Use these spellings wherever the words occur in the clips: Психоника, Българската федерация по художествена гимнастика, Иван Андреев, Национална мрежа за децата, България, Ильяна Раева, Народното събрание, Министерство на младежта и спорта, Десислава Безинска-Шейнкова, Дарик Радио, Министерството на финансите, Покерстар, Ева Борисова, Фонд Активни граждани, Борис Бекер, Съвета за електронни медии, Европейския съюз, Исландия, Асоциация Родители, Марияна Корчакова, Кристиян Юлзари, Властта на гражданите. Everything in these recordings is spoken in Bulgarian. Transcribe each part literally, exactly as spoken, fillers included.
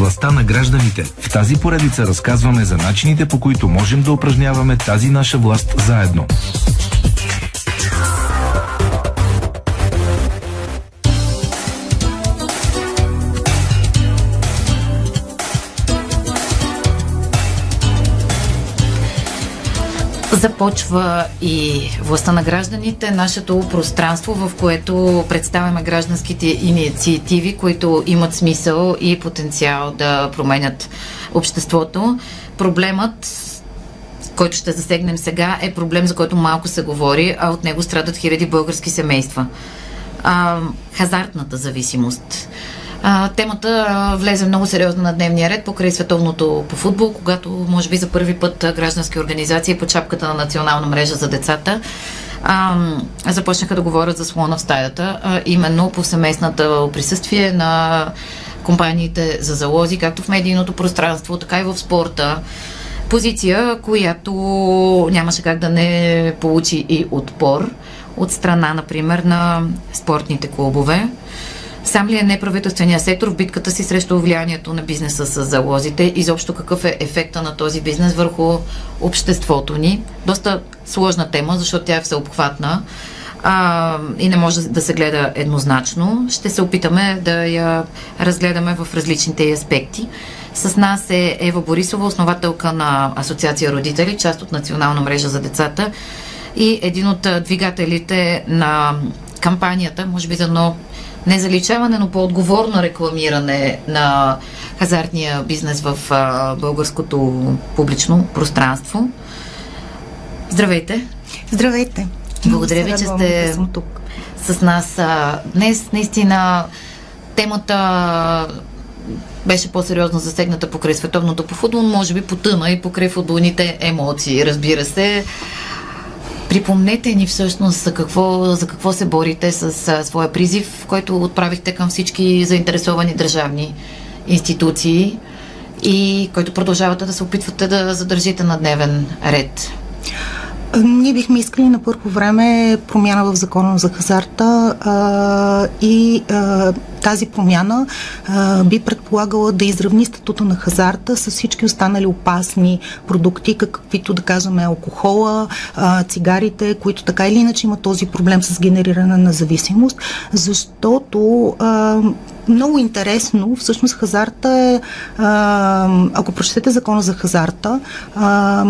Властта на гражданите. В тази поредица разказваме за начините, по които можем да упражняваме тази наша власт заедно. Започва и Властта на гражданите, нашето пространство, в което представяме гражданските инициативи, които имат смисъл и потенциал да променят обществото. Проблемът, който ще засегнем сега, е проблем, за който малко се говори, а от него страдат хиляди български семейства. А, хазартната зависимост. А, темата а, влезе много сериозно на дневния ред покрай световното по футбол, когато може би за първи път граждански организации под шапката на Национална мрежа за децата а, започнаха да говорят за слона в стаята, а, именно повсеместната присъствие на компаниите за залози, както в медийното пространство, така и в спорта. Позиция, която нямаше как да не получи и отпор от страна, например, на спортните клубове. Сам ли е неправителствения сектор в битката си срещу влиянието на бизнеса с залозите? Изобщо какъв е ефекта на този бизнес върху обществото ни? Доста сложна тема, защото тя е всеобхватна а, и не може да се гледа еднозначно. Ще се опитаме да я разгледаме в различните аспекти. С нас е Ева Борисова, основателка на Асоциация Родители, част от Национална мрежа за децата и един от двигателите на кампанията, може би за едно не заличаване, но по-отговорно рекламиране на хазартния бизнес в а, българското публично пространство. Здравейте! Здравейте! Благодаря ви, че сте тук с нас а, днес. Наистина темата беше по-сериозно засегната покрай световното по футбол, може би потъна и покрай футболните емоции, разбира се. Припомнете ни всъщност за какво, за какво се борите с, с своя призив, който отправихте към всички заинтересовани държавни институции и който продължавате да се опитвате да задържите на дневен ред. Ние бихме искали на първо време промяна в закона за хазарта а, и а, тази промяна а, би предполагала да изравни статута на хазарта с всички останали опасни продукти, каквито да кажем алкохола, а, цигарите, които така или иначе имат този проблем с генериране на зависимост, защото а, много интересно, всъщност хазарта е, а, ако прочетете закона за хазарта, а,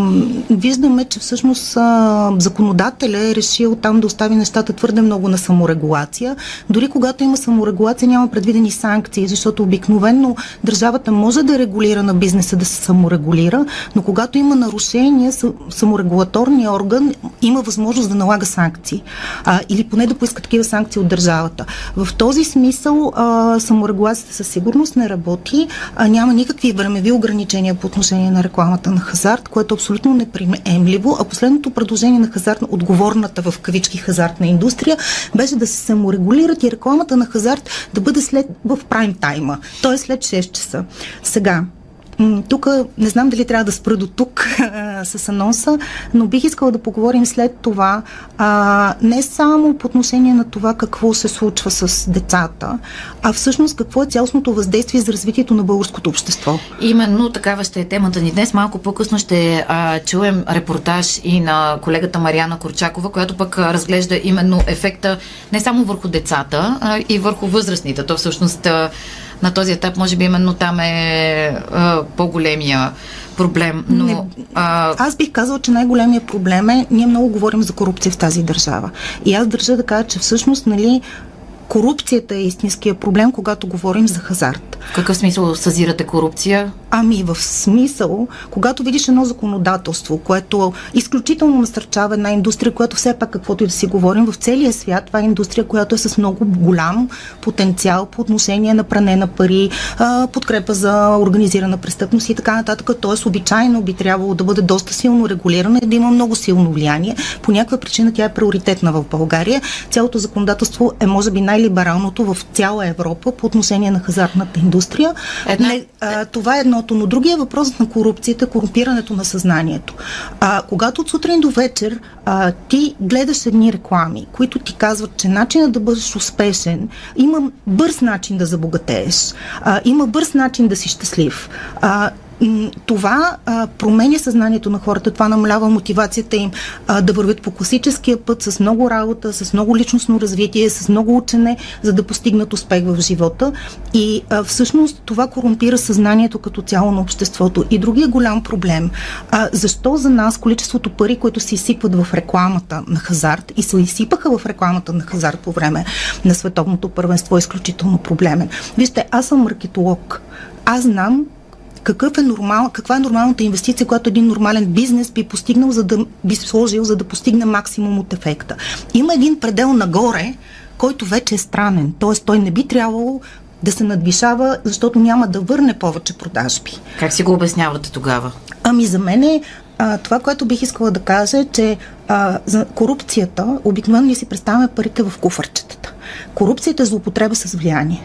виждаме, че всъщност а, законодателя е решил там да остави нещата твърде много на саморегулация. Дори когато има саморегулация, няма предвидени санкции, защото обикновено държавата може да регулира на бизнеса, да се саморегулира, но когато има нарушения, саморегулаторният орган има възможност да налага санкции а, или поне да поиска такива санкции от държавата. В този смисъл а, саморегулацията със сигурност не работи, а няма никакви времеви ограничения по отношение на рекламата на хазарт, което е абсолютно неприемливо. А последното предложение на хазартна, отговорната в кавички хазартна индустрия, беше да се саморегулират и рекламата на хазарт да бъде след в прайм тайма, т.е. след шест часа. Сега, тук не знам дали трябва да спра до тук с анонса, но бих искала да поговорим след това а, не само по отношение на това какво се случва с децата, а всъщност какво е цялостното въздействие за развитието на българското общество. Именно такава ще е темата ни днес. Малко по-късно ще а, чуем репортаж и на колегата Марияна Корчакова, която пък разглежда именно ефекта не само върху децата, а и върху възрастните. То всъщност а, на този етап, може би именно там е а, по-големия проблем. Но, не, а... Аз бих казала, че най-големия проблем е, ние много говорим за корупция в тази държава. И аз държа да кажа, че всъщност, нали, корупцията е истинския проблем, когато говорим за хазарт. В какъв смисъл съзирате корупция? Ами в смисъл, когато видиш едно законодателство, което изключително насърчава една индустрия, която все пак каквото и да си говорим, в целия свят това е индустрия, която е с много голям потенциал по отношение на пране на пари, подкрепа за организирана престъпност и така нататък. Тоест обичайно би трябвало да бъде доста силно регулирана и да има много силно влияние. По някаква причина тя е приоритетна в България. Цялото законодателство е може би най- либералното в цяла Европа по отношение на хазартната индустрия. Една... Не, а, това е едно едното, но другия въпрос на корупцията е корумпирането на съзнанието. А, когато от сутрин до вечер а, ти гледаш едни реклами, които ти казват, че начинът да бъдеш успешен, има бърз начин да забогатееш, а, има бърз начин да си щастлив. А, Това а, променя съзнанието на хората, това намалява мотивацията им а, да вървят по класическия път с много работа, с много личностно развитие, с много учене, за да постигнат успех в живота. И а, всъщност това корумпира съзнанието като цяло на обществото. И другия голям проблем, а, защо за нас количеството пари, които се изсипват в рекламата на хазарт и се изсипаха в рекламата на хазарт по време на световното първенство, е изключително проблемен. Вижте, аз съм маркетолог. Аз знам Какъв е нормал, каква е нормалната инвестиция, която един нормален бизнес би постигнал, за да би сложил, за да постигне максимум от ефекта. Има един предел нагоре, който вече е странен. Тоест, той не би трябвало да се надвишава, защото няма да върне повече продажби. Как си го обяснявате тогава? Ами за мен е а, това, което бих искала да кажа, е, че а, за корупцията обикновено ние си представяме парите в куфарчетата. Корупцията е злоупотреба с влияние.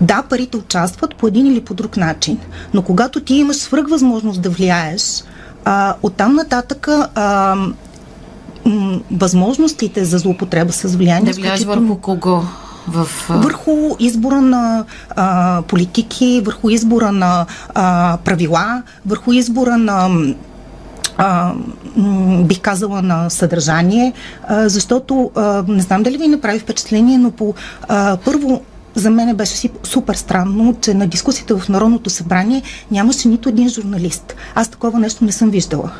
Да, парите участват по един или по друг начин, но когато ти имаш свръхвъзможност да влияеш, а, оттам нататък а, м- възможностите за злоупотреба с влияние... Да влияеш върху кого? В... Върху избора на а, политики, върху избора на а, правила, върху избора на... А, бих казала на съдържание, а, защото а, не знам дали ви направи впечатление, но по а, първо за мен беше супер странно, че на дискусията в Народното събрание нямаше нито един журналист. Аз такова нещо не съм виждала.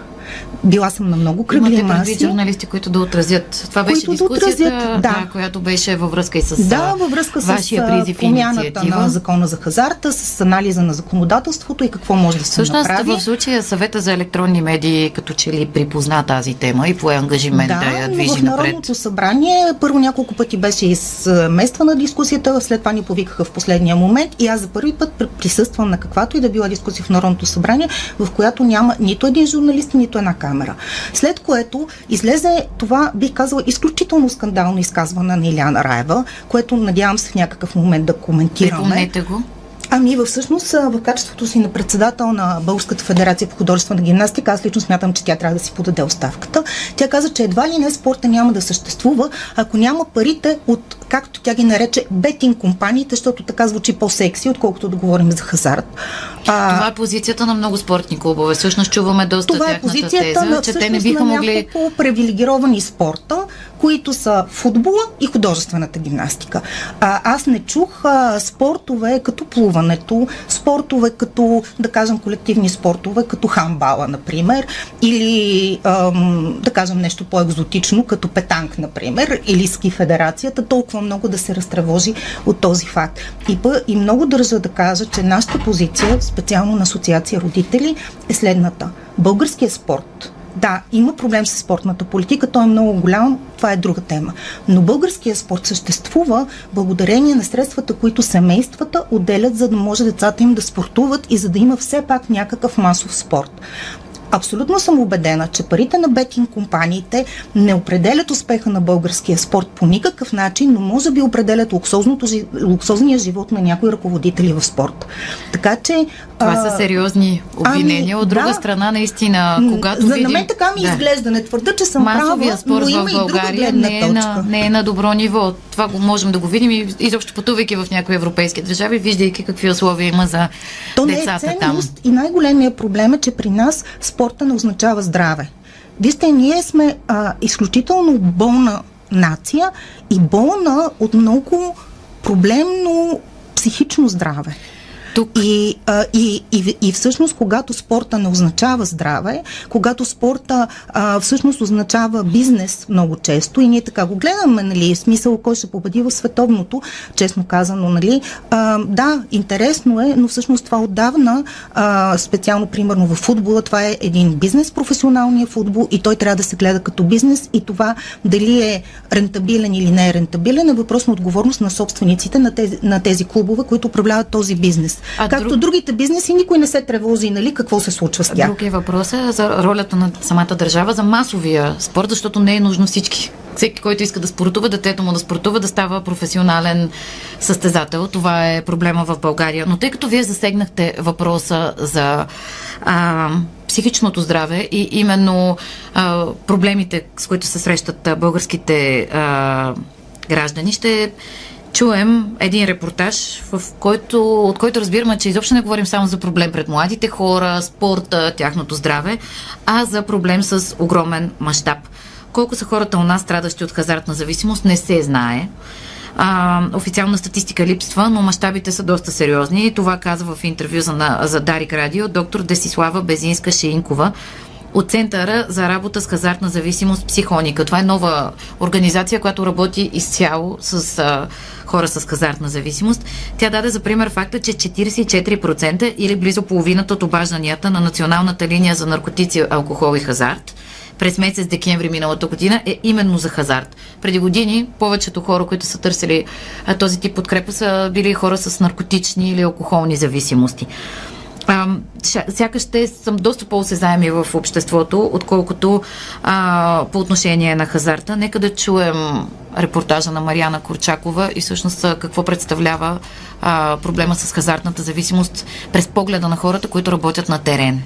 Била съм на много кръгли маси. Имате предвид журналисти, които да отразят. Това беше дискусията, да отразят, да. Която беше във връзка и с да, във връзка вашия призив и инициатива на закона за хазарта, с анализа на законодателството и какво може да се Всъщност, направи. Всъщност, в случая Съвета за електронни медии като че ли припозна тази тема и пое ангажимент да, да я движи напред. Да, в Народното събрание първо няколко пъти беше измествана дискусията, след това ни повикаха в последния момент и аз за първи път присъствам на каквато и да била дискусия в Народното събрание, в която няма нито един журналист, нито една камера. След което излезе това, бих казала, изключително скандално изказване на Ильяна Раева, което надявам се в някакъв момент да коментираме. Припомнете го. Ами всъщност в качеството си на председател на Българската федерация по художествена гимнастика, аз лично смятам, че тя трябва да си подаде оставката. Тя каза, че едва ли не спорта няма да съществува, ако няма парите от, както тя ги нарече, бетинг компаниите, защото така звучи по-секси, отколкото да говорим за хазарт. А... Това е позицията на много спортни клубове. Всъщност чуваме доста това тяхната е позицията теза, на, че те не биха могли... по привилегировани спорта, които са футбола и художествената гимнастика. А, аз не чух а, спортове като плуването, спортове като, да кажем, колективни спортове, като хандбала, например, или ам, да кажем нещо по-екзотично, като петанк, например, или ски федерацията, толкова много да се разтревожи от този факт. И, бъ, и много държа да кажа, че нашата позиция, специално на Асоциация Родители, е следната. Българският спорт, да, има проблем с спортната политика, той е много голям, това е друга тема. Но българският спорт съществува благодарение на средствата, които семействата отделят, за да може децата им да спортуват и за да има все пак някакъв масов спорт. Абсолютно съм убедена, че парите на бетинг компаниите не определят успеха на българския спорт по никакъв начин, но може би определят луксозния живот на някои ръководители в спорт. Така че... Това а... са сериозни обвинения. Ами, от друга да, страна, наистина, когато за видим... За мен така ми да. изглежда. Не твърда, че съм масовия права, но има и друга гледна е точка. На, не е на добро ниво. Това го можем да го видим и изобщо пътувайки в някои европейски държави, виждайки какви условия има за То децата е там. И най-големият проблем е, че при нас спорта не означава здраве. Вижте, ние сме а, изключително болна нация и болна от много проблемно психично здраве. И, а, и, и, и всъщност, когато спорта не означава здраве, когато спорта а, всъщност означава бизнес много често, и ние така го гледаме, нали, смисъл, кой ще победи в световното, честно казано, нали, а, да, интересно е, но всъщност това отдавна, а, специално примерно в футбола, това е един бизнес, професионалния футбол, и той трябва да се гледа като бизнес, и това дали е рентабилен или не е рентабилен е въпрос на отговорност на собствениците на тези, на тези клубове, които управляват този бизнес. А Както друг... другите бизнеси, никой не се тревожи, нали, какво се случва с тях. Другия въпрос е за ролята на самата държава за масовия спорт, защото не е нужно всички всеки, който иска да спортува, детето му да спортува, да става професионален състезател. Това е проблема в България. Но тъй като вие засегнахте въпроса за а, психичното здраве и именно а, проблемите, с които се срещат а, българските а, граждани, ще чуем един репортаж, в който, от който разбираме, че изобщо не говорим само за проблем пред младите хора, спорта, тяхното здраве, а за проблем с огромен мащаб. Колко са хората у нас, страдащи от хазартна зависимост, не се знае. А, официална статистика липсва, но мащабите са доста сериозни. Това казва в интервю за, за Дарик Радио доктор Десислава Безинска-Шейнкова от Центъра за работа с хазартна зависимост Психоника. Това е нова организация, която работи изцяло с а, хора с хазартна зависимост. Тя даде за пример факта, че четиридесет и четири процента или близо половината от обажданията на Националната линия за наркотици, алкохол и хазарт през месец декември миналата година е именно за хазарт. Преди години повечето хора, които са търсили а, този тип подкрепа, са били хора с наркотични или алкохолни зависимости. А, сякаш те са доста по-осезаеми в обществото, отколкото а, по отношение на хазарта. Нека да чуем репортажа на Марияна Корчакова и всъщност какво представлява а, проблема с хазартната зависимост през погледа на хората, които работят на терен.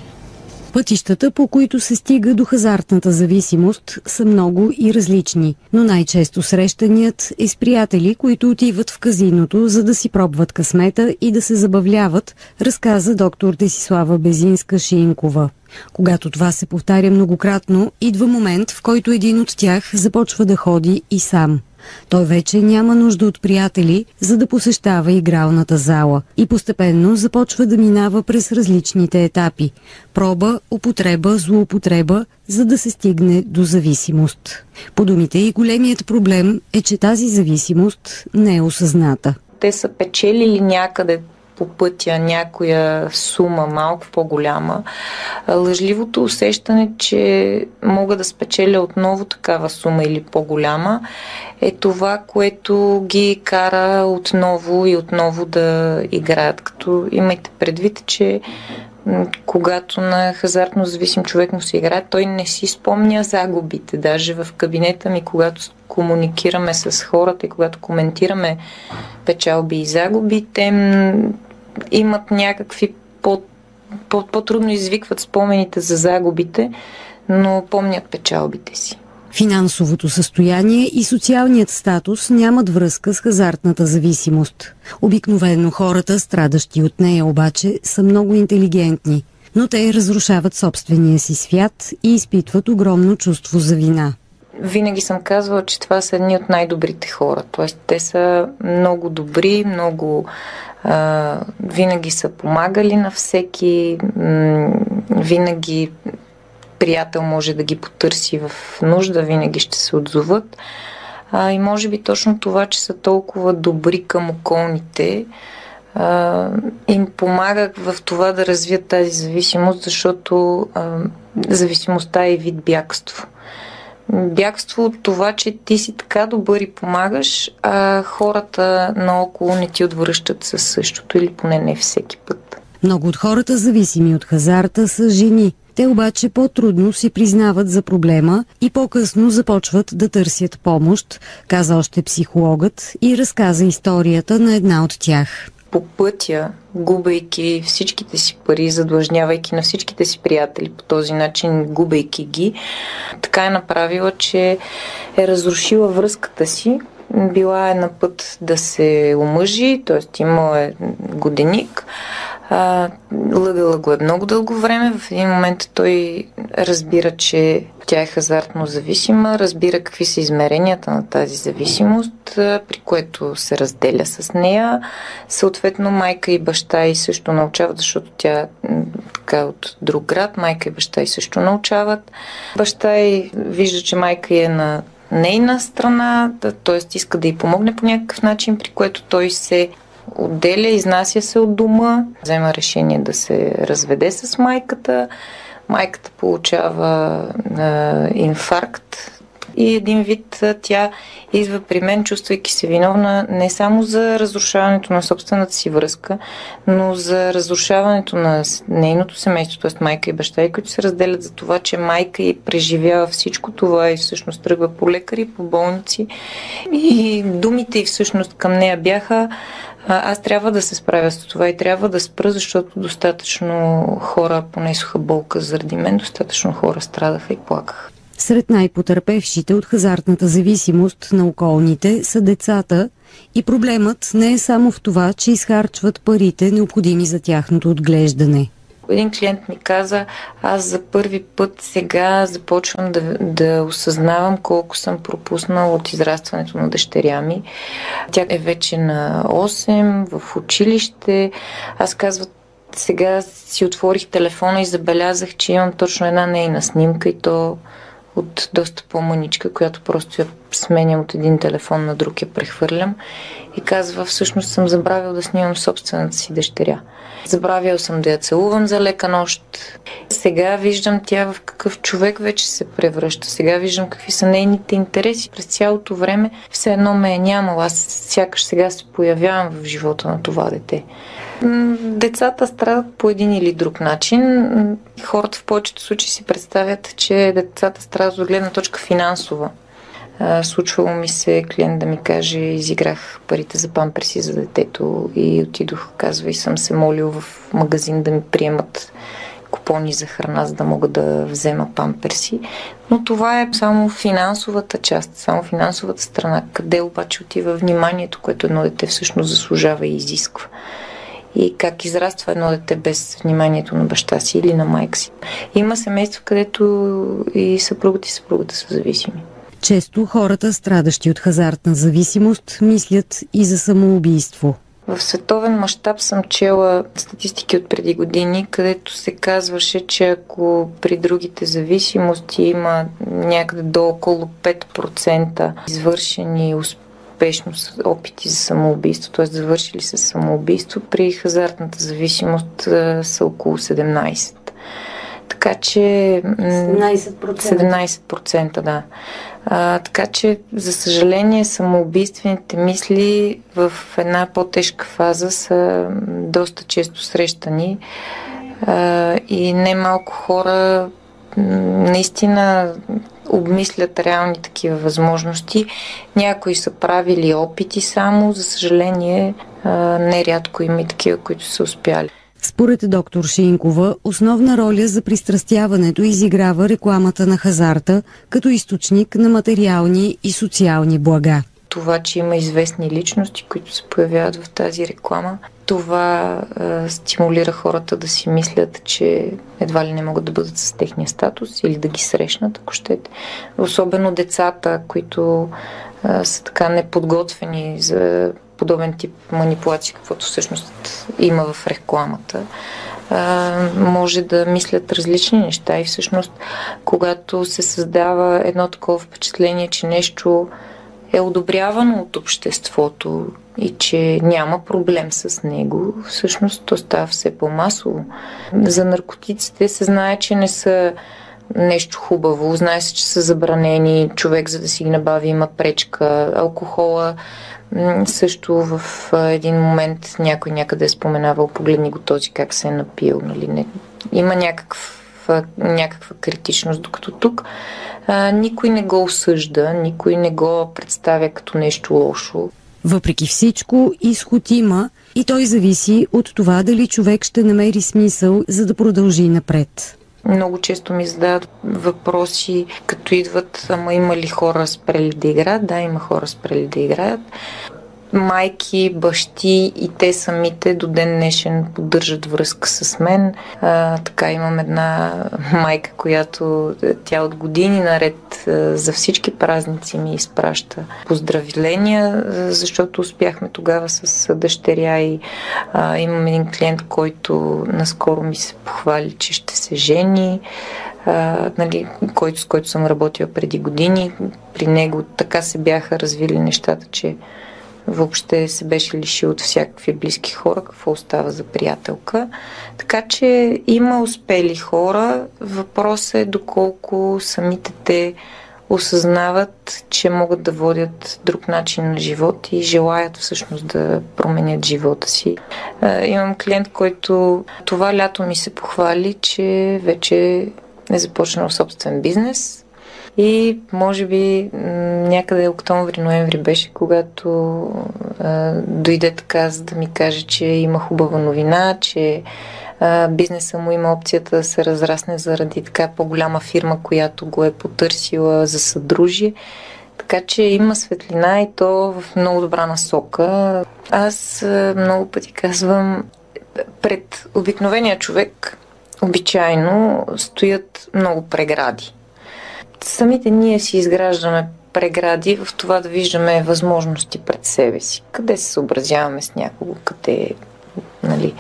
Пътищата, по които се стига до хазартната зависимост, са много и различни, но най-често срещаният е с приятели, които отиват в казиното, за да си пробват късмета и да се забавляват, разказа доктор Десислава Безинска-Шейнкова. Когато това се повтаря многократно, идва момент, в който един от тях започва да ходи и сам. Той вече няма нужда от приятели, за да посещава игралната зала и постепенно започва да минава през различните етапи – проба, употреба, злоупотреба, за да се стигне до зависимост. По думите и големият проблем е, че тази зависимост не е осъзната. Те са печелили някъде по пътя някоя сума, малко по-голяма, лъжливото усещане, че мога да спечеля отново такава сума или по-голяма, е това, което ги кара отново и отново да играят. Като имайте предвид, че когато на хазартно зависим човек му се играе, той не си спомня загубите. Даже в кабинета ми, когато комуникираме с хората и когато коментираме печалби и загуби, те имат някакви по, по, по-трудно извикват спомените за загубите, но помнят печалбите си. Финансовото състояние и социалният статус нямат връзка с хазартната зависимост. Обикновено хората, страдащи от нея обаче, са много интелигентни, но те разрушават собствения си свят и изпитват огромно чувство за вина. Винаги съм казвала, че това са едни от най-добрите хора. Тоест, те са много добри, много а, винаги са помагали на всеки, м- винаги приятел може да ги потърси в нужда, винаги ще се отзоват. А, и може би точно това, че са толкова добри към околните, а, им помага в това да развият тази зависимост, защото а, зависимостта е вид бягство. Бягство от това, че ти си така добър и помагаш, а хората наоколо не ти отвръщат със същото или поне не всеки път. Много от хората, зависими от хазарта, са жени. Те обаче по-трудно си признават за проблема и по-късно започват да търсят помощ, каза още психологът и разказа историята на една от тях. По пътя, губейки всичките си пари, задлъжнявайки на всичките си приятели, по този начин губейки ги, така е направила, че е разрушила връзката си. Била е на път да се омъжи, т.е. имала е годеник. Лъгала го е много дълго време. В един момент той разбира, че тя е хазартно зависима, разбира какви са измеренията на тази зависимост, при което се разделя с нея. Съответно, майка и баща и също научават, защото тя така от друг град, майка и баща и също научават. Баща и вижда, че майка е на нейна страна, т.е. иска да й помогне по някакъв начин, при което той се отделя, изнася се от дома, взема решение да се разведе с майката. Майката получава е, инфаркт, И един вид тя идва при мен, чувствайки се виновна не само за разрушаването на собствената си връзка, но за разрушаването на нейното семейство, т.е. майка и баща, и които се разделят за това, че майка ѝ преживява всичко това и всъщност тръгва по лекари, по болници. И думите ѝ всъщност към нея бяха: аз трябва да се справя с това и трябва да спра, защото достатъчно хора понесоха болка заради мен, достатъчно хора страдаха и плакаха. Сред най-потърпевшите от хазартната зависимост на околните са децата и проблемът не е само в това, че изхарчват парите, необходими за тяхното отглеждане. Един клиент ми каза: аз за първи път сега започвам да, да осъзнавам колко съм пропуснал от израстването на дъщеря ми. Тя е вече на осем, в училище. Аз казвам, сега си отворих телефона и забелязах, че имам точно една нейна снимка, и то от доста по-маничка, която просто я сменям от един телефон на друг, я прехвърлям, и казва: всъщност съм забравил да снимам собствената си дъщеря. Забравил съм да я целувам за лека нощ. Сега виждам тя в какъв човек вече се превръща. Сега виждам какви са нейните интереси. През цялото време все едно ме е нямала. Аз сякаш сега се появявам в живота на това дете. Децата страдат по един или друг начин. Хората в повечето случаи си представят, че децата страдат от гледна точка финансова. Случвало ми се клиент да ми каже: изиграх парите за памперси за детето и отидох, казва, и съм се молил в магазин да ми приемат купони за храна, за да мога да взема памперси. Но това е само финансовата част, само финансовата страна. Къде обаче отива вниманието, което едно дете всъщност заслужава и изисква? И как израства едно дете без вниманието на баща си или на майка си? Има семейства, където и съпругът и съпругата са зависими. Често хората, страдащи от хазартна зависимост, мислят и за самоубийство. В световен мащаб съм чела статистики от преди години, където се казваше, че ако при другите зависимости има някъде до около пет процента извършени успешно опити за самоубийство, т.е. завършили с самоубийство, при хазартната зависимост са около седемнайсет процента. Така че седемнайсет процента, седемнайсет процента да. А, така че, за съжаление, самоубийствените мисли в една по-тежка фаза са доста често срещани, а, и немалко хора наистина обмислят реални такива възможности. Някои са правили опити само, за съжаление, а, нерядко има и такива, които са успяли. Според доктор Шейнкова, основна роля за пристрастяването изиграва рекламата на хазарта като източник на материални и социални блага. Това, че има известни личности, които се появяват в тази реклама, това е, стимулира хората да си мислят, че едва ли не могат да бъдат с техния статус или да ги срещнат, ако щете. Особено децата, които е, са така неподготвени за подобен тип манипулации, каквото всъщност има в рекламата, може да мислят различни неща, и всъщност когато се създава едно такова впечатление, че нещо е одобрявано от обществото и че няма проблем с него, всъщност то става все по-масово. За наркотиците се знае, че не са нещо хубаво, знае се, че са забранени, човек за да си ги набави има пречка. Алкохола също в един момент някой някъде е споменавал: погледни го този как се е напил, нали? Не. Има някаква, някаква критичност, докато тук а, никой не го осъжда, никой не го представя като нещо лошо. Въпреки всичко, изход има и той зависи от това дали човек ще намери смисъл, за да продължи напред. Много често ми задават въпроси, като идват: ама има ли хора спрели да играят? Да, има хора спрели да играят. Майки, бащи и те самите до ден днешен поддържат връзка с мен. А, така имам една майка, която тя от години наред а, за всички празници ми изпраща поздравления, защото успяхме тогава с дъщеря, и а, имам един клиент, който наскоро ми се похвали, че ще се жени. Uh, нали, който, с който съм работила преди години. При него така се бяха развили нещата, че въобще се беше лишил от всякакви близки хора, какво остава за приятелка. Така че има успели хора. Въпросът е доколко самите те осъзнават, че могат да водят друг начин на живот и желаят всъщност да променят живота си. Имам клиент, който това лято ми се похвали, че вече е започнал собствен бизнес. И може би някъде октомври-ноември беше, когато а, дойде така, за да ми каже, че има хубава новина, че а, бизнеса му има опцията да се разрасне заради така по-голяма фирма, която го е потърсила за съдружие. Така че има светлина и то в много добра насока. Аз а, много пъти казвам, пред обикновения човек обичайно стоят много прегради. Самите ние си изграждаме прегради в това да виждаме възможности пред себе си. Къде се съобразяваме с някого, къде... Нали.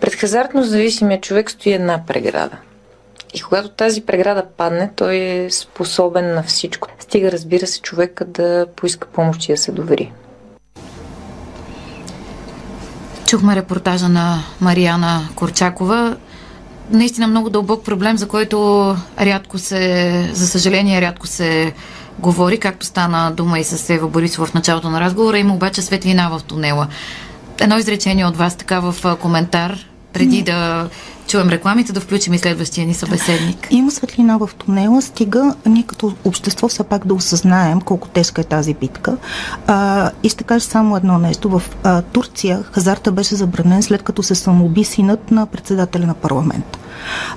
Пред хазартно зависимия човек стои една преграда. И когато тази преграда падне, той е способен на всичко. Стига, разбира се, човека да поиска помощ и да се довери. Чухме репортажа на Марияна Корчакова. Наистина много дълбок проблем, за който рядко се, за съжаление, рядко се говори, както стана дума и с Ева Борисова в началото на разговора. Има обаче светлина в тунела. Едно изречение от вас така в коментар, преди да чуем рекламите, да включим и следващия ни събеседник. Има светлина в тунела, стига ние като общество все пак да осъзнаем колко тежка е тази битка. А, и ще кажа само едно нещо. В а, Турция хазарта беше забранен, след като се самоуби синът на председателя на парламента.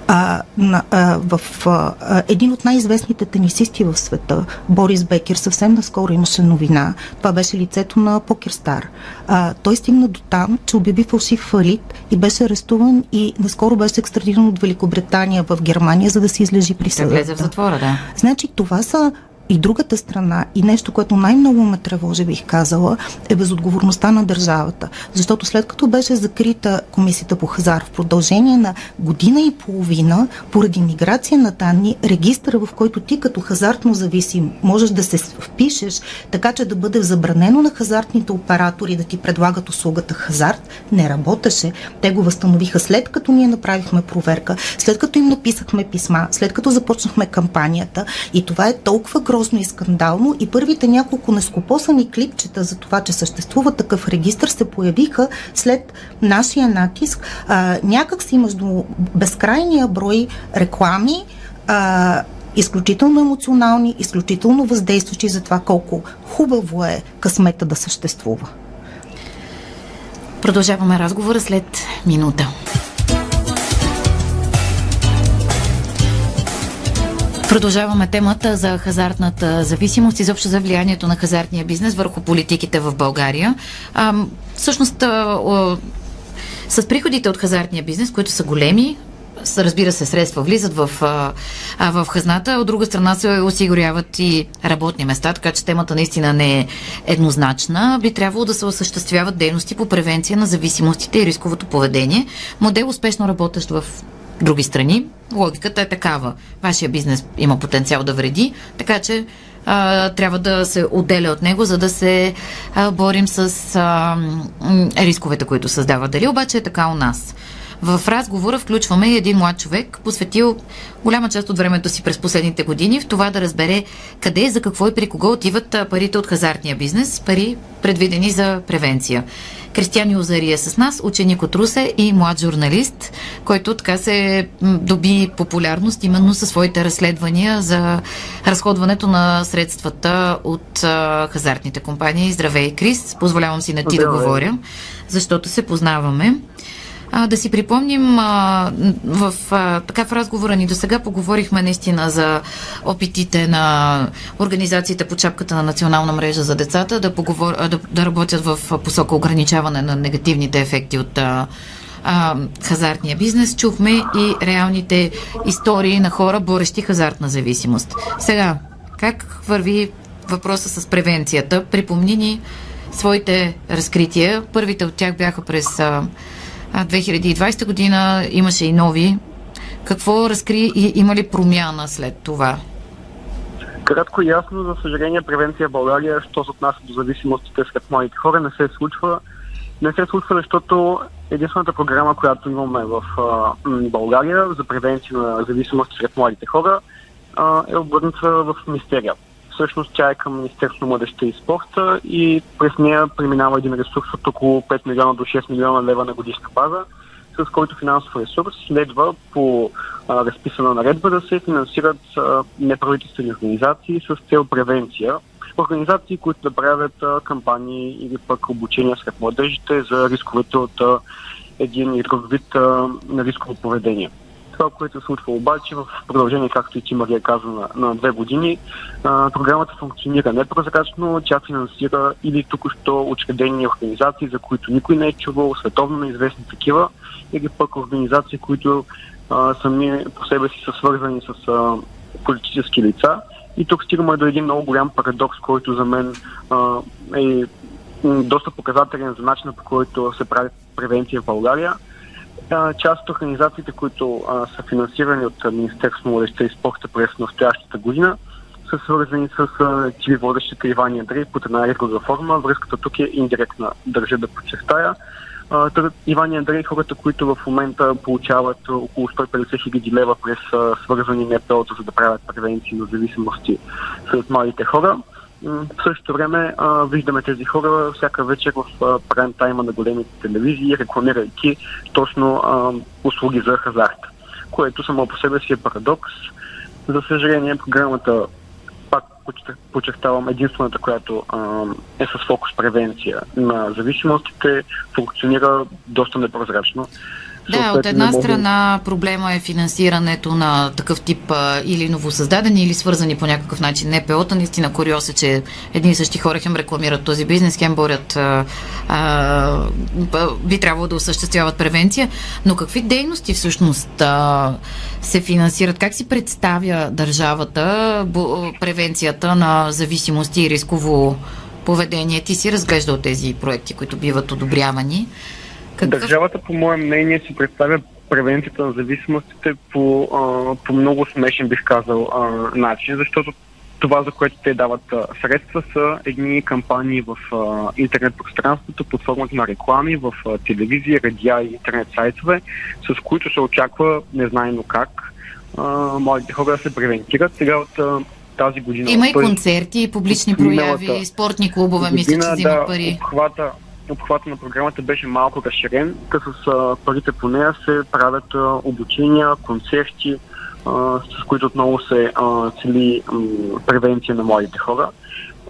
А, на, а, в а, един от най-известните тенисисти в света, Борис Бекер, съвсем наскоро имаше новина. Това беше лицето на Покерстар. А, той стигна до там, че обяви фалшив фалит и беше арестуван и наскоро беше екстрадиран от Великобритания в Германия, за да се излежи присъдата. Да влезе в затвора, да. Значи това са и другата страна, и нещо, което най-много ме тревожи, бих казала, е безотговорността на държавата. Защото след като беше закрита комисията по хазар в продължение на година и половина, поради миграция на данни, регистъра, в който ти като хазартно зависим можеш да се впишеш, така че да бъде забранено на хазартните оператори да ти предлагат услугата хазарт, не работеше. Те го възстановиха след като ние направихме проверка, след като им написахме писма, след като започнахме кампанията, и това е толкова грозно и скандално, и първите няколко нескопосани клипчета за това, че съществува такъв регистър, се появиха след нашия натиск. А, някак си между безкрайния брой реклами, а, изключително емоционални, изключително въздействащи за това колко хубаво е късмета да съществува. Продължаваме разговора след минута. Продължаваме темата за хазартната зависимост и изобщо за влиянието на хазартния бизнес върху политиките в България. А, всъщност, а, а, с приходите от хазартния бизнес, които са големи, разбира се, средства влизат в, а, в хазната, от друга страна се осигуряват и работни места, така че темата наистина не е еднозначна. Би трябвало да се осъществяват дейности по превенция на зависимостите и рисковото поведение. Модел, успешно работещ в други страни. Логиката е такава. Вашия бизнес има потенциал да вреди, така че а, трябва да се отделя от него, за да се а, борим с а, рисковете, които създава. Дали обаче е така у нас? В разговора включваме и един млад човек, посветил голяма част от времето си през последните години в това да разбере къде, за какво и при кого отиват парите от хазартния бизнес, пари предвидени за превенция. Кристиян Юлзари е с нас, ученик от Русе и млад журналист, който така се доби популярност именно със своите разследвания за разходването на средствата от хазартните компании. Здравей, Крис! Позволявам си на ти да говоря, защото се познаваме. А, да си припомним, а, в, а, така в разговора ни до сега поговорихме наистина за опитите на организацията по чапката на Национална мрежа за децата да, поговор, а, да, да работят в посока ограничаване на негативните ефекти от а, а, хазартния бизнес. Чухме и реалните истории на хора, борещи хазартна зависимост. Сега, как върви въпроса с превенцията? Припомни ни своите разкрития. Първите от тях бяха през... А, две хиляди и двадесета година, имаше и нови. Какво разкри и има ли промяна след това? Кратко и ясно, за съжаление, превенция в България, що се отнася до зависимостите сред младите хора, не се случва. Не се случва, защото единствената програма, която имаме в България за превенция на зависимости сред младите хора, е обърната в мистерия. всъщност тя е към Министерство на младежта и спорта и през нея преминава един ресурс от около пет милиона до шест милиона лева на годишна база, с който финансов ресурс следва по а, разписана наредба да се финансират а, неправителствени организации с цел превенция. Организации, които да правят а, кампании или пък обучения сред младежите за рисковете от а, един и друг вид а, на рисково поведение. Това, което се случва обаче в продължение, както и ти, Мария, каза, на, на две години, а, програмата функционира непрозрачно, тя финансира или току-що учредени организации, за които никой не е чувал, световно неизвестни такива, или пък организации, които а, сами по себе си са свързани с а, политически лица. И тук стигаме до един много голям парадокс, който за мен а, е доста показателен за начина, по който се прави превенция в България. Част от организациите, които а, са финансирани от Министерството на младежта и спорта през настоящата година, са свързани с телеводещите Иван Андреев под една регулярна форма. Връзката тук е индиректна, държа да подчертая. Иван Андреев, хората, които в момента получават около сто и петдесет хиляди лева през а, свързани НПО-то, за да правят превенции на зависимости сред младите хора. В същото време а, виждаме тези хора всяка вечер в прайм тайма на големите телевизии, рекламирайки точно а, услуги за хазарт, което само по себе си е парадокс. За съжаление, програмата, пак подчертавам, единствената, която а, е с фокус превенция на зависимостите, функционира доста непрозрачно. Да, от една страна проблема е финансирането на такъв тип а, или новосъздадени, или свързани по някакъв начин НПО-та. Наистина куриоз е, че едни и същи хора хем рекламират този бизнес, хем борят, а, а, би трябвало да осъществяват превенция. Но какви дейности всъщност а, се финансират? Как си представя държавата бо, превенцията на зависимости и рисково поведение? Ти си разглеждал тези проекти, които биват одобрявани. Държавата, по мое мнение, си представя превенцията на зависимостите по, а, по много смешен, бих казал, а, начин, защото това, за което те дават а, средства, са едни кампании в а, интернет пространството под формата на реклами в а, телевизия, радиа и интернет сайтове, с които се очаква, незнайно как, а, младите хора да се превентират. Сега от а, тази година... Има и концерти, и публични прояви, спортни клубове, мисля, че взимат пари. Обхвата... Обхвата на програмата беше малко разширен, като с а, парите по нея се правят а, обучения, концерти, а, с които отново се а, цели м, превенция на младите хора.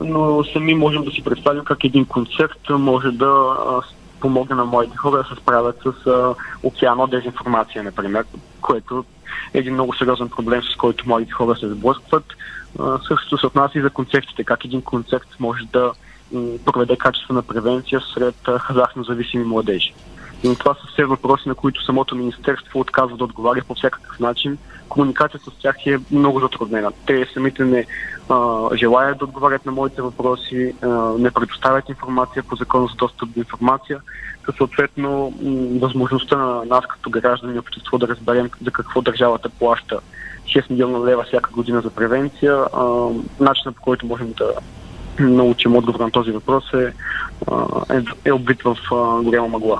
Но сами можем да си представим как един концерт може да а, помогне на младите хора да се справят с а, океана дезинформация, например, което е един много сериозен проблем, с който младите хора се сблъскват. Същото се отнася и за концертите, как един концерт може да проведе качествена превенция сред хазартно зависими младежи. И това са все въпроси, на които самото министерство отказва да отговаря по всякакъв начин. Комуникацията с тях е много затруднена. Те самите не а, желаят да отговарят на моите въпроси, а, не предоставят информация по закона за достъп до информация, като съответно м- възможността на нас като граждани и общество да разберем за какво държавата плаща шест милиона лева всяка година за превенция. А, начинът, по който можем да научим отговор на този въпрос е, е, е обвит в а, голяма мъгла.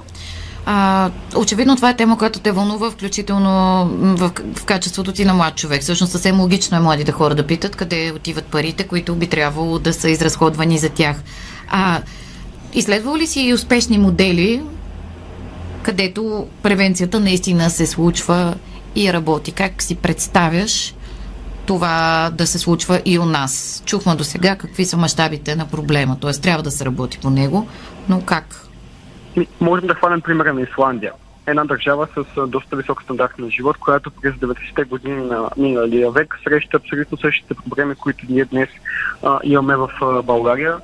А, очевидно това е тема, която те вълнува, включително в, в качеството ти на млад човек. Всъщност съвсем логично е младите хора да питат къде отиват парите, които би трябвало да са изразходвани за тях. А, изследвал ли си и успешни модели, където превенцията наистина се случва и работи? Как си представяш това да се случва и у нас? Чухме до сега какви са мащабите на проблема, т.е. трябва да се работи по него, но как? Можем да хванем примера на Исландия. Една държава с доста висок стандарт на живот, която през деветдесетте години на миналия век среща абсолютно същите проблеми, които ние днес а, имаме в а, България.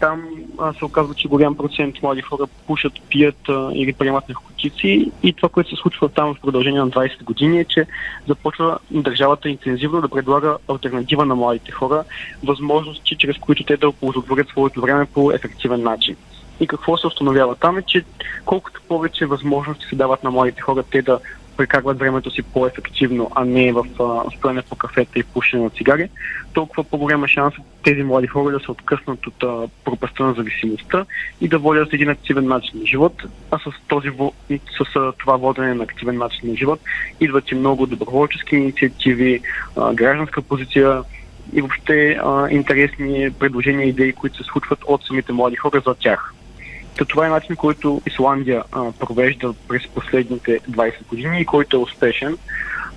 Там а, се оказва, че голям процент млади хора пушат, пият а, или приемат наркотици и това, което се случва там в продължение на двайсет години е, че започва държавата интензивно да предлага алтернатива на младите хора, възможности, чрез които те да оползотворят своето време по ефективен начин. И какво се установява там е, че колкото повече възможности се дават на младите хора те да прекарват времето си по-ефективно, а не в стоене по кафета и пушене на цигари, толкова по-голям е шансът тези млади хора да се откъснат от а, пропаста на зависимостта и да водят един активен начин на живот, а с, този, с а, това водене на активен начин на живот идват и много доброволчески инициативи, а, гражданска позиция, и въобще а, интересни предложения и идеи, които се случват от самите млади хора за тях. Та това е начин, който Исландия а, провежда през последните двайсет години и който е успешен.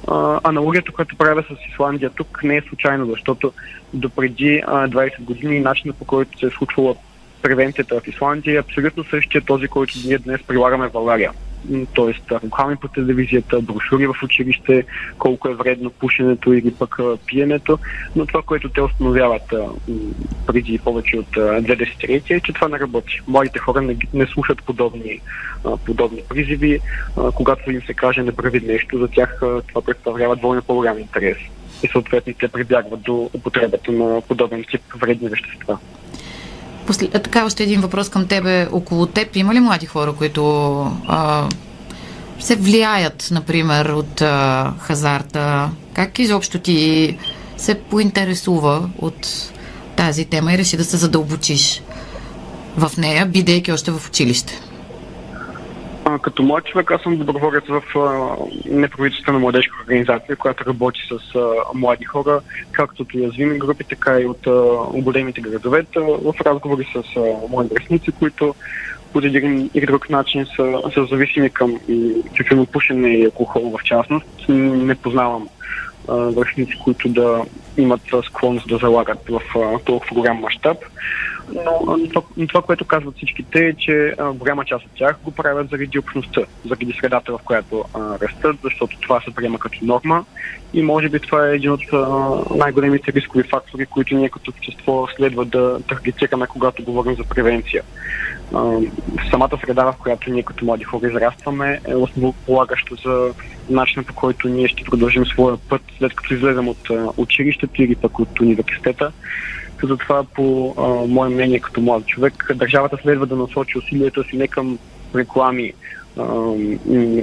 А, аналогията, която правя с Исландия тук, не е случайно, защото допреди а, двайсет години начинът, по който се е случвала превенцията в Исландия е абсолютно същия този, който ние днес прилагаме в България. Тоест реклами по телевизията, брошури в училище, колко е вредно пушенето или пък пиенето, но това, което те установяват а, преди повече от а, две десетилетия, е, че това не работи. Младите хора не, не слушат подобни, а, подобни призиви. А, когато им се каже не прави нещо, за тях а, това представлява двойно по-голям интерес и съответно те прибягват до употребата на подобен тип вредни вещества. После... Така, още един въпрос към тебе. Около теб има ли млади хора, които а, се влияят, например, от а, хазарта? Как изобщо ти се поинтересува от тази тема и реши да се задълбочиш в нея, бидейки още в училище? А, като млад човек, аз съм доброволец в неправителствена младежка организация, която работи с а, млади хора, както от уязвими групи, така и от а, големите градове, в разговори с а, млади връстници, които по един и друг начин са, са зависими към тютюнопушене и алкохол в частност. Не познавам а, връстници, които да имат склонност да залагат в а, толкова голям мащаб. Но това, това, което казват всичките, е, че а, голяма част от тях го правят заради общността, заради средата, в която а, растат, защото това се приема като норма и може би това е един от а, най-големите рискови фактори, които ние като общество следва да таргетираме, когато говорим за превенция. А, самата среда, в която ние като млади хора израстваме, е основополагащо за начина, по който ние ще продължим своя път, след като излезем от а, училището или пък от университета. Затова, по а, мое мнение като млад човек, държавата следва да насочи усилията си не към реклами, а,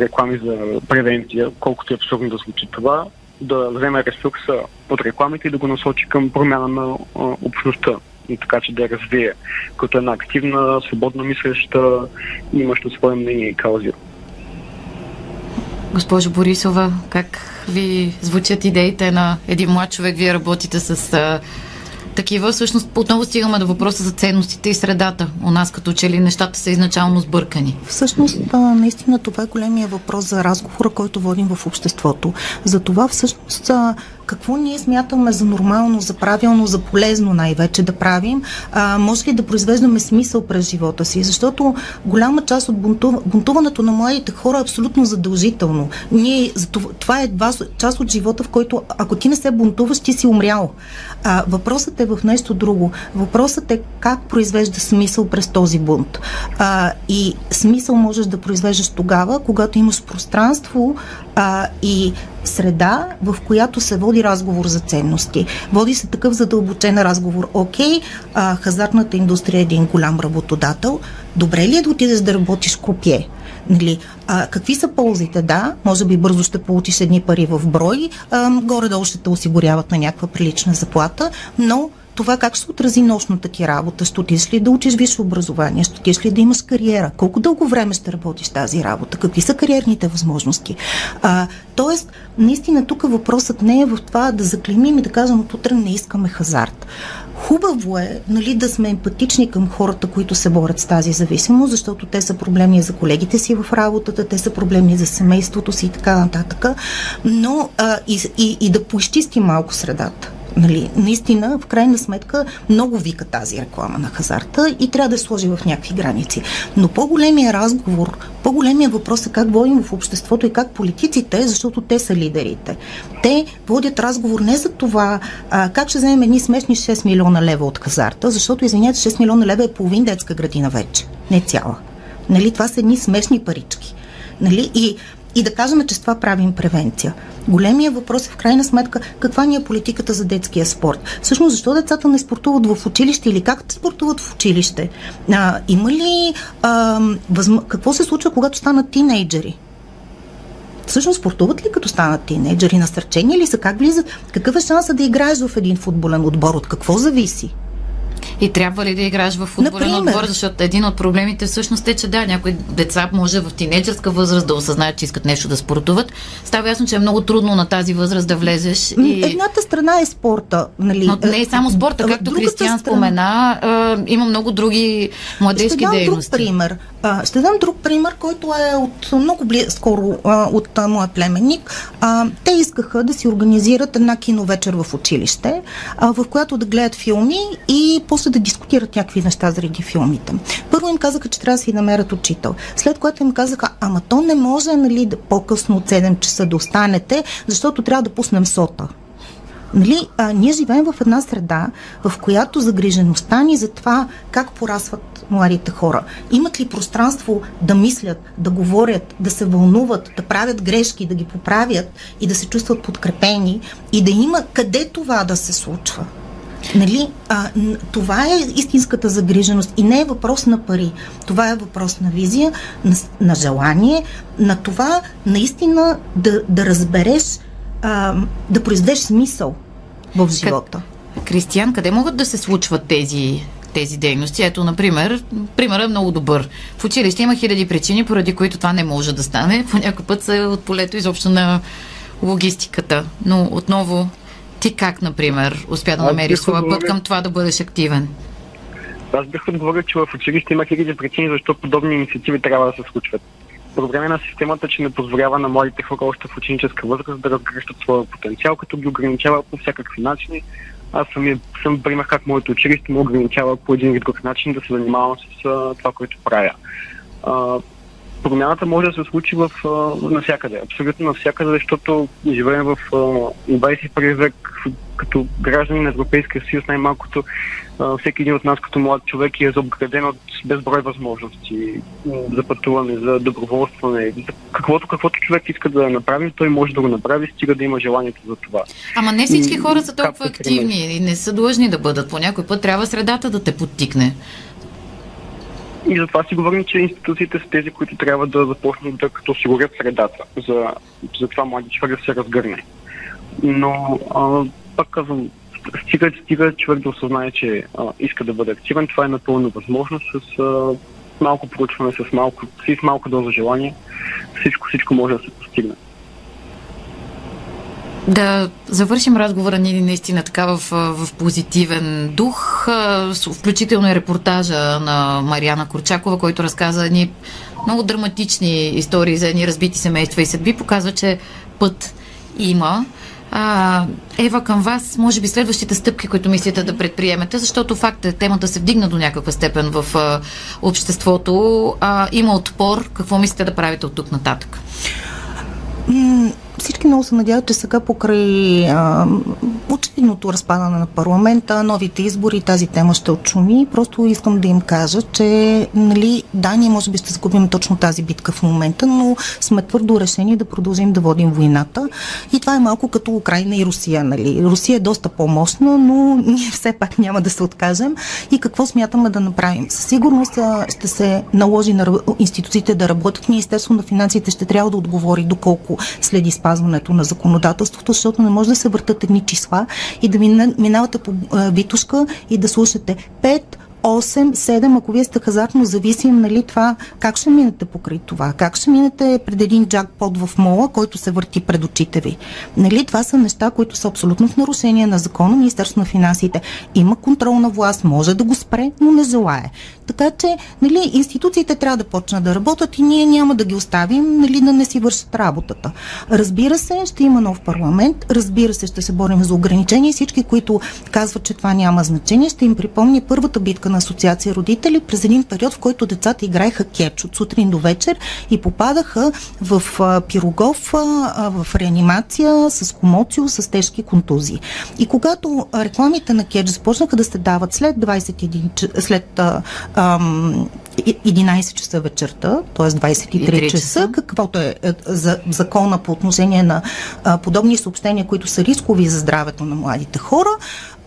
реклами за превенция, колкото е абсурдно да звучи това, да вземе ресурса от рекламите и да го насочи към промяна на а, общността. И така, че да я развие като една активна, свободно мислеща и имаща свое мнение и каузи. Госпожо Борисова, как ви звучат идеите на един млад човек? Вие работите с... А... такива. Всъщност, отново стигаме до въпроса за ценностите и средата. У нас като че ли нещата са изначално сбъркани. Всъщност, наистина това е големия въпрос за разговора, който водим в обществото. За това всъщност какво ние смятаме за нормално, за правилно, за полезно най-вече да правим, а, може ли да произвеждаме смисъл през живота си, защото голяма част от бунтув... бунтуването на младите хора е абсолютно задължително. Ние... Това е част от живота, в който ако ти не се бунтуваш, ти си умрял. А, въпросът е в нещо друго. Въпросът е как произвежда смисъл през този бунт. А, и смисъл можеш да произвеждаш тогава, когато имаш пространство а, и среда, в която се води разговор за ценности. Води се такъв задълбочен разговор. Окей, а, хазартната индустрия е един голям работодател. Добре ли е да отидеш да работиш копие? Нали? А, какви са ползите? Да, може би бързо ще получиш едни пари в брой, а, горе-долу ще те осигуряват на някаква прилична заплата, но това как ще отрази нощната ти работа? Ще отиш ли да учиш висше образование? Ще отиш ли да имаш кариера? Колко дълго време ще работиш тази работа? Какви са кариерните възможности? А, тоест, наистина тук въпросът не е в това да заклеймим и да кажем от утре не искаме хазарт. Хубаво е, нали, да сме емпатични към хората, които се борят с тази зависимост, защото те са проблемни за колегите си в работата, те са проблемни за семейството си и така нататък, но а, и, и, и да поизчисти малко средата. Нали, наистина, в крайна сметка, много вика тази реклама на хазарта и трябва да сложи в някакви граници. Но по-големия разговор, по-големия въпрос е как водим в обществото и как политиците, защото те са лидерите. Те водят разговор не за това а, как ще вземем едни смешни шест милиона лева от хазарта, защото, извинете, шест милиона лева е половин детска градина вече, не цяла. Нали, това са едни смешни парички. Нали, и И да кажем, че с това правим превенция. Големия въпрос е в крайна сметка каква ни е политиката за детския спорт. Всъщност, защо децата не спортуват в училище или как спортуват в училище? А, има ли... А, възм... Какво се случва, когато станат тинейджери? Всъщност, спортуват ли като станат тинейджери? Насърчени ли са? Как влизат? Какъв е шансът да играеш в един футболен отбор? От какво зависи? и трябва ли да играеш в футболен отбор, защото един от проблемите всъщност е, че да, някои деца може в тинейджерска възраст да осъзнаят, че искат нещо да спортуват. Става ясно, че е много трудно на тази възраст да влезеш. И... Едната страна е спорта, нали? Но не е само спорта, както Кристиян страна... спомена, а, има много други младежки дейности. Друг пример. А, ще дам друг пример, който е от много близко, скоро а, от а, моя племенник. А, те искаха да си организират една киновечер в училище, а, в която да гледат филми и после да дискутират някакви неща заради филмите. Първо им казаха, че трябва да си намерят учител. След което им казаха, ама то не може, нали, да по-късно от седем часа да останете, защото трябва да пуснем сота. Нали, а, ние живеем в една среда, в която загрижеността ни за това как порасват младите хора. Имат ли пространство да мислят, да говорят, да се вълнуват, да правят грешки, да ги поправят и да се чувстват подкрепени и да има къде това да се случва. Нали, а, това е истинската загриженост и не е въпрос на пари. Това е въпрос на визия, на, на желание, на това наистина да, да разбереш, а, да произведеш смисъл в живота. Кристиян, къде могат да се случват тези, тези дейности? Ето, например, примерът е много добър. В училище има хиляди причини, поради които това не може да стане. По някой път са от полето изобщо на логистиката. Но отново, ти как, например, успя да намериш своя път към това да бъдеш активен? Аз бих отговорил, че в училище има хиляди причини, защо подобни инициативи трябва да се случват. Проблема на системата, че не позволява на младите хора още в ученическа възраст да разгръщат своя потенциал, като ги ограничава по всякакви начини. Аз съм, съм пример как моето училище му ограничава по един или друг начин да се занимавам с а, това, което правя. А, промяната може да се случи в, а, навсякъде. Абсолютно навсякъде, защото живеем в двадесет и първи век като граждани на Европейския съюз, най-малкото а, всеки един от нас като млад човек е обграден от безброй възможности за пътуване, за доброволстване. За каквото, каквото човек иска да направи, той може да го направи, стига да има желанието за това. Ама не всички хора са толкова активни и не са длъжни да бъдат. По някой път трябва средата да те подтикне. И затова си говорим, че институциите са тези, които трябва да започнат да като осигурят средата за, за това млади човек да се разгърне. Но а, пак казвам, стига, стига човек да осъзнае, че а, иска да бъде активен. Това е напълно възможно с а, малко проучване, с малко, с малко доза желание. Всичко, всичко може да се постигне. Да завършим разговора ни наистина така в, в позитивен дух, включително и репортажа на Марияна Корчакова, който разказа едни много драматични истории за едни разбити семейства и съдби, показва, че път има. А, Ева, към вас, може би следващите стъпки, които мислите да предприемете, защото факт е, темата се вдигна до някаква степен в а, обществото, а, има отпор. Какво мислите да правите от тук нататък? Всички много се надяват, че сега покрай а, очевидното разпадане на парламента, новите избори, тази тема ще отшуми. Просто искам да им кажа, че нали, да, ние може би ще загубим точно тази битка в момента, но сме твърдо решени да продължим да водим войната. И това е малко като Украйна и Русия. Нали. Русия е доста по-мощна, но ние все пак няма да се откажем. И какво смятаме да направим? Със сигурност ще се наложи на институциите да работят. Министерство на финансите ще трябва да отговори доколко следи спазването на законодателството, защото не може да се въртат едни числа и да минавате по битушка и да слушате пет, осем, седем, ако вие сте хазартно зависим, нали, това, как ще минете покрай това, как ще минете пред един джакпот в мола, който се върти пред очите ви. Нали, това са неща, които са абсолютно в нарушение на закона. Министерството на финансите има контролна власт, може да го спре, но не желае. Така че, нали, институциите трябва да почнат да работят и ние няма да ги оставим, нали, да не си вършат работата. Разбира се, ще има нов парламент, разбира се, ще се борим за ограничения. Всички, които казват, че това няма значение, ще им припомни първата битка на Асоциация Родители през един период, в който децата играеха кетч от сутрин до вечер и попадаха в пирогов, в реанимация, с комоцио, с тежки контузии. И когато рекламите на кетч започнаха да се дават след двадесет и един, след единадесет часа вечерта, т.е. двадесет и три часа, каквото е за закона по отношение на подобни съобщения, които са рискови за здравето на младите хора,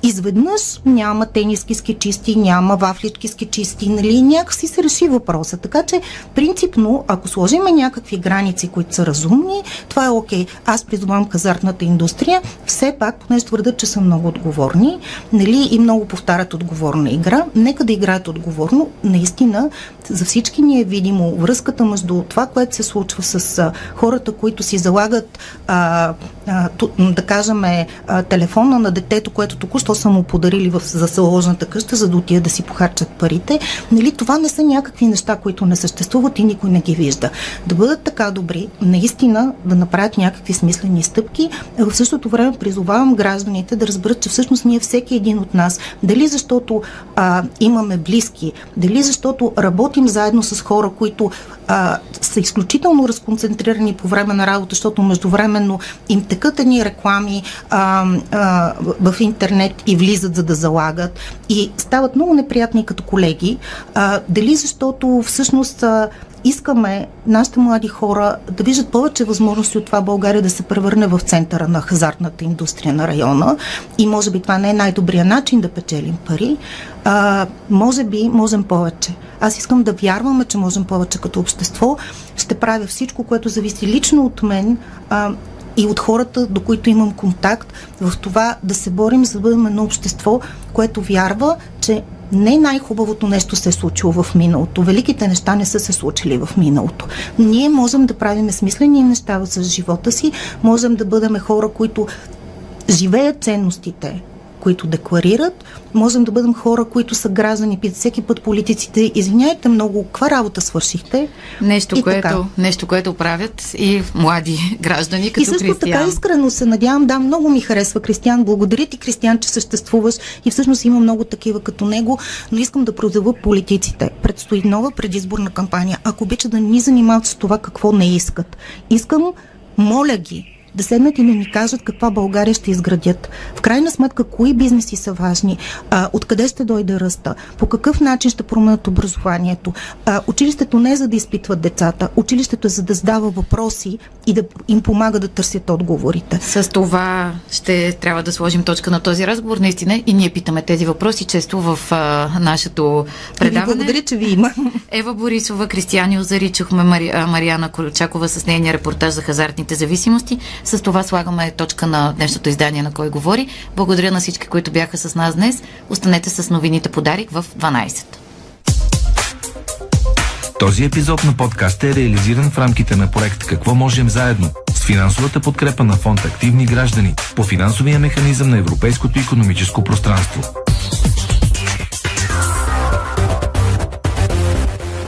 изведнъж няма тениски скечисти, няма вафлички скечисти, нали, някакси се реши въпроса. Така че, принципно, ако сложим някакви граници, които са разумни, това е окей. Аз призовам казартната индустрия, все пак, понеже твърдят, че са много отговорни, нали, и много повтарят отговорна игра, нека да играят отговорно. Наистина, за всички ни е видимо връзката между това, което се случва с а, хората, които си залагат, а, а, ту, да кажем, а, телефона на детето, което току-що са му подарили в заложната къща, за да отида да си похарчат парите. Нали, това не са някакви неща, които не съществуват и никой не ги вижда. Да бъдат така добри, наистина да направят някакви смислени стъпки. В същото време призовавам гражданите да разберат, че всъщност ние, всеки един от нас, дали защото а, имаме близки, дали защото работим заедно с хора, които а, са изключително разконцентрирани по време на работа, защото междувременно им текат едни реклами а, а, в интернет и влизат, за да залагат и стават много неприятни като колеги, а, дали защото всъщност а, искаме нашите млади хора да виждат повече възможности от това България да се превърне в центъра на хазартната индустрия на района и може би това не е най-добрият начин да печелим пари. А, може би можем повече. Аз искам да вярваме, че можем повече като общество. Ще правя всичко, което зависи лично от мен а, и от хората, до които имам контакт, в това да се борим, за да бъдем едно общество, което вярва, че не най-хубавото нещо се е случило в миналото. Великите неща не са се случили в миналото. Ние можем да правим смислени неща с живота си, можем да бъдем хора, които живеят ценностите, които декларират, можем да бъдем хора, които са граждани, питат всеки път политиците, извиняйте много, каква работа свършихте? Нещо, което, нещо което правят и млади граждани, като Кристиян. И също Кристиян. Така искрено се надявам, да, много ми харесва Кристиян, благодаря ти, Кристиян, че съществуваш и всъщност има много такива като него, но искам да призова политиците. Предстои нова предизборна кампания, ако обича да ни занимават с това какво не искат. Искам, моля ги, да седнат и да ни кажат каква България ще изградят. В крайна сметка, кои бизнеси са важни, а, откъде ще дойде ръста, по какъв начин ще променят образованието. А, училището не е за да изпитват децата, училището е за да задава въпроси и да им помага да търсят отговорите. С това ще трябва да сложим точка на този разговор, наистина, и ние питаме тези въпроси често в а, нашето предаване. Благодаря, че ви има. Ева Борисова, Кристиян Юлзари, чухме Мари... Марияна Корчакова с нейния репортаж за хазартните зависимости. С това слагаме точка на днешното издание на Кой говори. Благодаря на всички, които бяха с нас днес. Останете с новините по Дарик в дванайсет. Този епизод на подкаста е реализиран в рамките на проект Какво можем заедно с финансовата подкрепа на Фонд Активни граждани по финансовия механизъм на Европейското икономическо пространство.